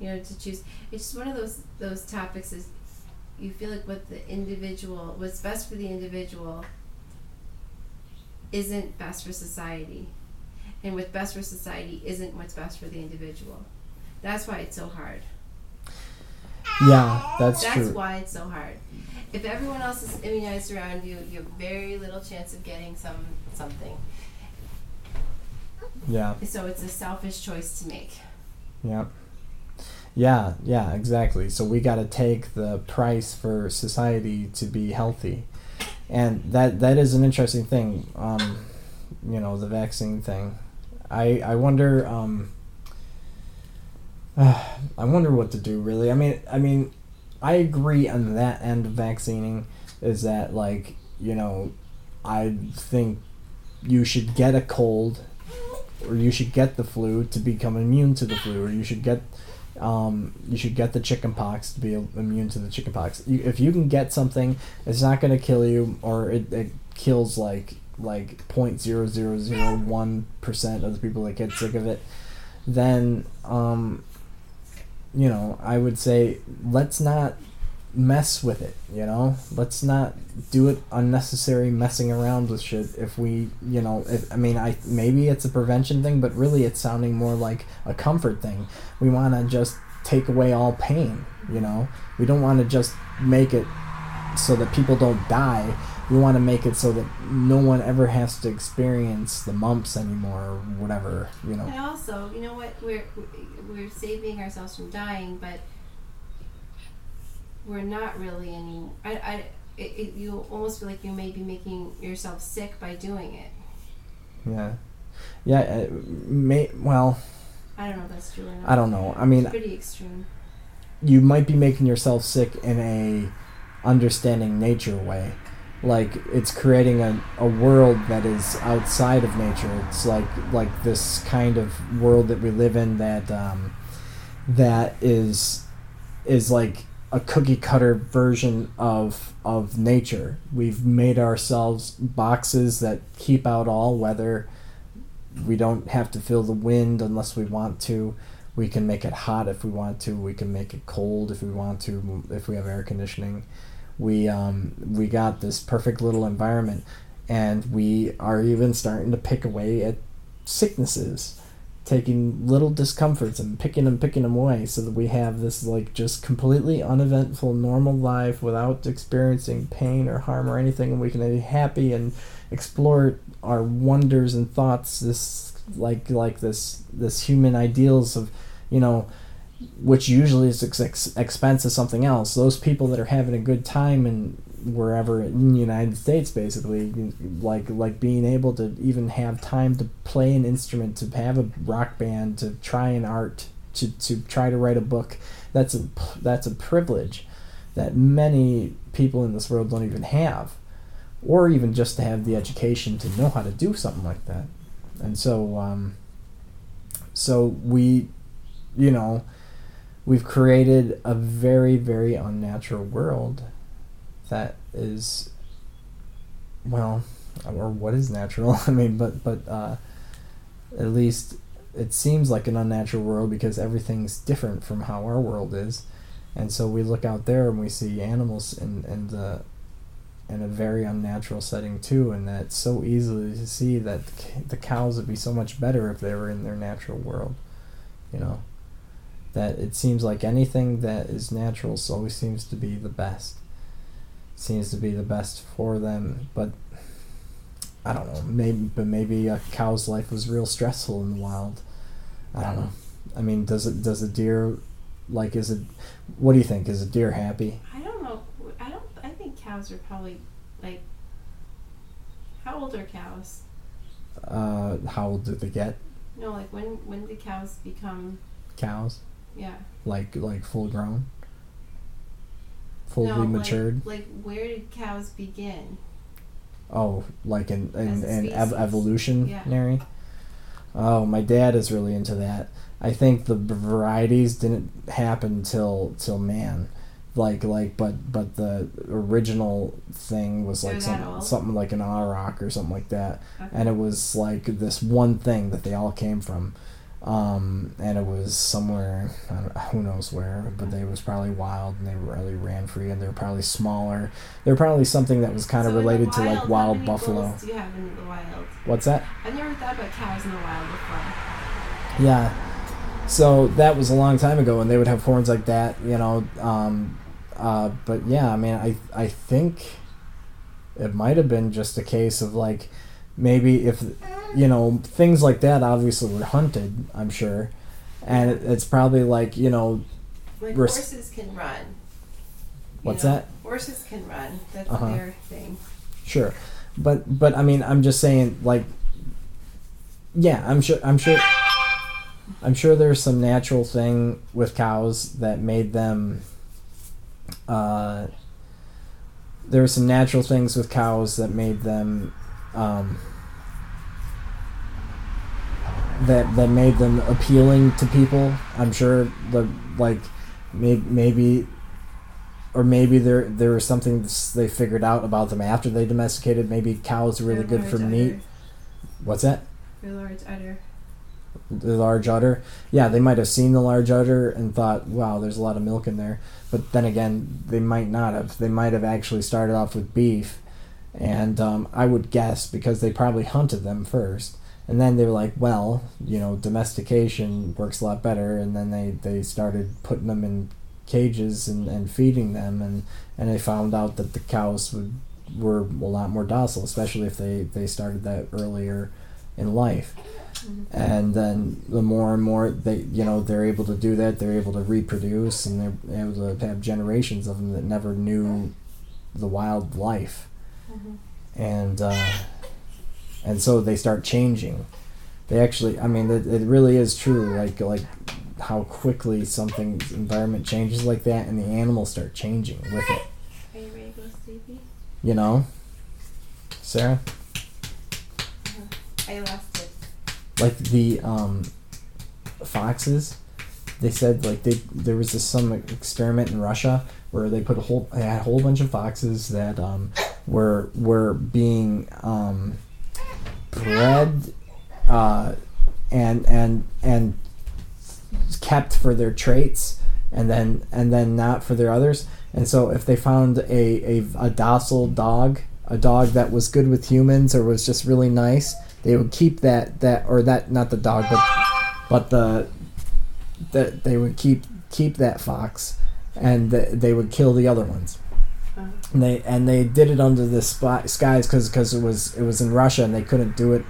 you know, to choose. It's just one of those topics is you feel like what the individual, what's best for the individual isn't best for society, and what's best for society isn't what's best for the individual. That's why it's so hard. Yeah, that's true. That's why it's so hard. If everyone else is immunized around you, you have very little chance of getting something. Yeah. So it's a selfish choice to make. Yeah. Yeah, exactly. So we got to take the price for society to be healthy. And that is an interesting thing, you know, the vaccine thing. I wonder... I wonder what to do, really. I mean, I agree on that end of vaccinating, is that, like, you know, I think you should get a cold, or you should get the flu to become immune to the flu, or you should get the chickenpox to be immune to the chickenpox. If you can get something, it's not going to kill you, or it kills like 0.0001% of the people that get sick of it. Then, you know, I would say let's not mess with it, you know? Let's not do it unnecessary messing around with shit if we, you know, maybe it's a prevention thing, but really it's sounding more like a comfort thing. We want to just take away all pain, you know? We don't want to just make it so that people don't die. We want to make it so that no one ever has to experience the mumps anymore or whatever, you know? And also, you know what, we're saving ourselves from dying, but we're not really any... you almost feel like you may be making yourself sick by doing it. Yeah. Yeah, well... I don't know if that's true or not. I don't know. I mean... It's pretty extreme. You might be making yourself sick in a understanding nature way. Like, it's creating a world that is outside of nature. It's like this kind of world that we live in that is like a cookie cutter version of nature. We've made ourselves boxes that keep out all weather. We don't have to feel the wind unless we want to. We can make it hot if we want to. We can make it cold if we want to, if we have air conditioning. We got this perfect little environment, and we are even starting to pick away at sicknesses, taking little discomforts and picking them away so that we have this, like, just completely uneventful, normal life without experiencing pain or harm or anything, and we can be happy and explore our wonders and thoughts, this like this human ideals of, you know, which usually is expense of something else. Those people that are having a good time in wherever in the United States, basically, like being able to even have time to play an instrument, to have a rock band, to try an art, to try to write a book, that's a privilege that many people in this world don't even have, or even just to have the education to know how to do something like that. And so we, you know, we've created a very, very unnatural world that is, well, or what is natural? I mean, but at least it seems like an unnatural world because everything's different from how our world is. And so we look out there and we see animals in a very unnatural setting too, and that's so easily to see that the cows would be so much better if they were in their natural world, you know? That it seems like anything that is natural always seems to be the best. Seems to be the best for them, but I don't know. Maybe a cow's life was real stressful in the wild. I don't know. I mean, does a deer, like, is it? What do you think? Is a deer happy? I don't know. I think cows are probably, like, how old are cows? How old do they get? No, like when do cows become cows? Yeah. Like full grown? Fully matured? Like where did cows begin? Oh, like in evolutionary? Yeah. Oh, my dad is really into that. I think the varieties didn't happen till man. But the original thing was like something like an auroch or something like that. Okay. And it was like this one thing that they all came from. And it was somewhere, I don't, who knows where, but they was probably wild and they really ran free and they were probably smaller. They were probably something that was kind of related to like wild buffalo. How many bulls do you have in the wild? What's that? I've never thought about cows in the wild before. Yeah. So that was a long time ago and they would have horns like that, you know. But yeah, I mean, I think it might have been just a case of like, maybe if, you know, things like that obviously were hunted, I'm sure. And it's probably like, you know... Like horses can run. What's that? Horses can run. That's their thing. Sure. But I mean, I'm just saying, like... Yeah, I'm sure there's some natural thing with cows that made them... there were some natural things with cows that made them... that made them appealing to people. I'm sure maybe there was something they figured out about them after they domesticated. Maybe cows are really good for meat. What's that? The large udder. The large udder. Yeah, they might have seen the large udder and thought, wow, there's a lot of milk in there. But then again, they might not have. They might have actually started off with beef. And I would guess because they probably hunted them first. And then they were like, well, you know, domestication works a lot better. And then they started putting them in cages and feeding them. And they found out that the cows were a lot more docile, especially if they started that earlier in life. And then the more and more they're able to do that, they're able to reproduce, and they're able to have generations of them that never knew the wild life. Mm-hmm. And so they start changing. They actually, I mean, it really is true, like how quickly something's environment changes like that, and the animals start changing with it. Are you ready to go sleepy? You know? Sarah? I lost it. Like the foxes, they said like there was some experiment in Russia where they put a whole bunch of foxes that were being bred and kept for their traits and then not for their others. And so if they found a docile dog, a dog that was good with humans or was just really nice, they would keep that not the dog but that they would keep that fox, and they would kill the other ones. And they did it under the skies because it was in Russia and they couldn't do it.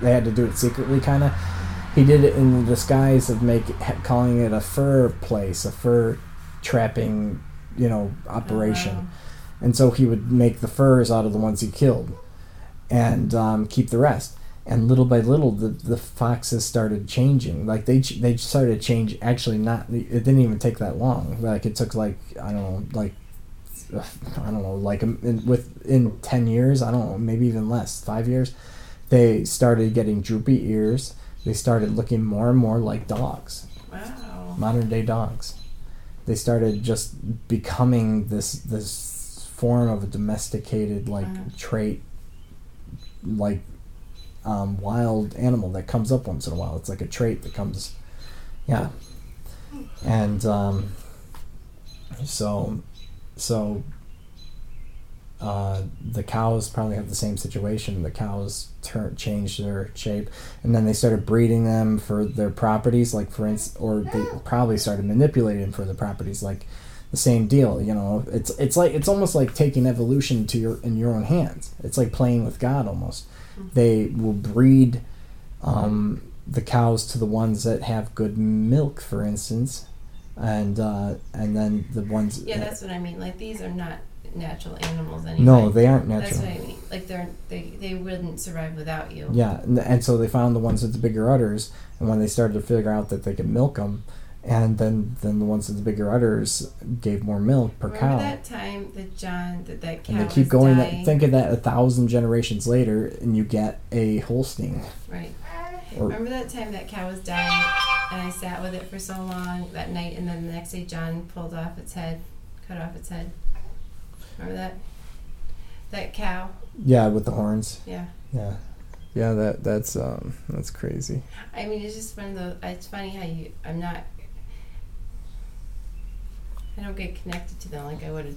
They had to do it secretly, kind of. He did it in the disguise of calling it a fur place, a fur trapping, you know, operation. Uh-huh. And so he would make the furs out of the ones he killed and keep the rest. And little by little, the foxes started changing. Like they started to change. Actually, it didn't even take that long. Like it took within 10 years, I don't know, maybe even less, 5 years, they started getting droopy ears. They started looking more and more like dogs. Wow. Modern day dogs. They started just becoming this form of a domesticated, like, trait, like, wild animal that comes up once in a while. It's like a trait that comes, yeah. And, So the cows probably have the same situation. The cows changed their shape, and then they started breeding them for their properties, like for instance, or they probably started manipulating them for their properties, like the same deal. You know, it's like it's almost like taking evolution in your own hands. It's like playing with God almost. They will breed the cows to the ones that have good milk, for instance. And then the ones... Yeah, that's what I mean. Like, these are not natural animals anymore. No, they aren't natural. That's what I mean. Like, they wouldn't survive without you. Yeah, and so they found the ones with the bigger udders, and when they started to figure out that they could milk them, and then the ones with the bigger udders gave more milk per cow. Remember that time that that cow was dying? And they keep going, think of that 1,000 generations later, and you get a Holstein. Right. Remember that time that cow was dying and I sat with it for so long that night, and then the next day John cut off its head? Remember that? That cow? Yeah, with the horns. Yeah. Yeah. Yeah, that's crazy. I mean, it's just one of those. It's funny how I'm not. I don't get connected to them like I would have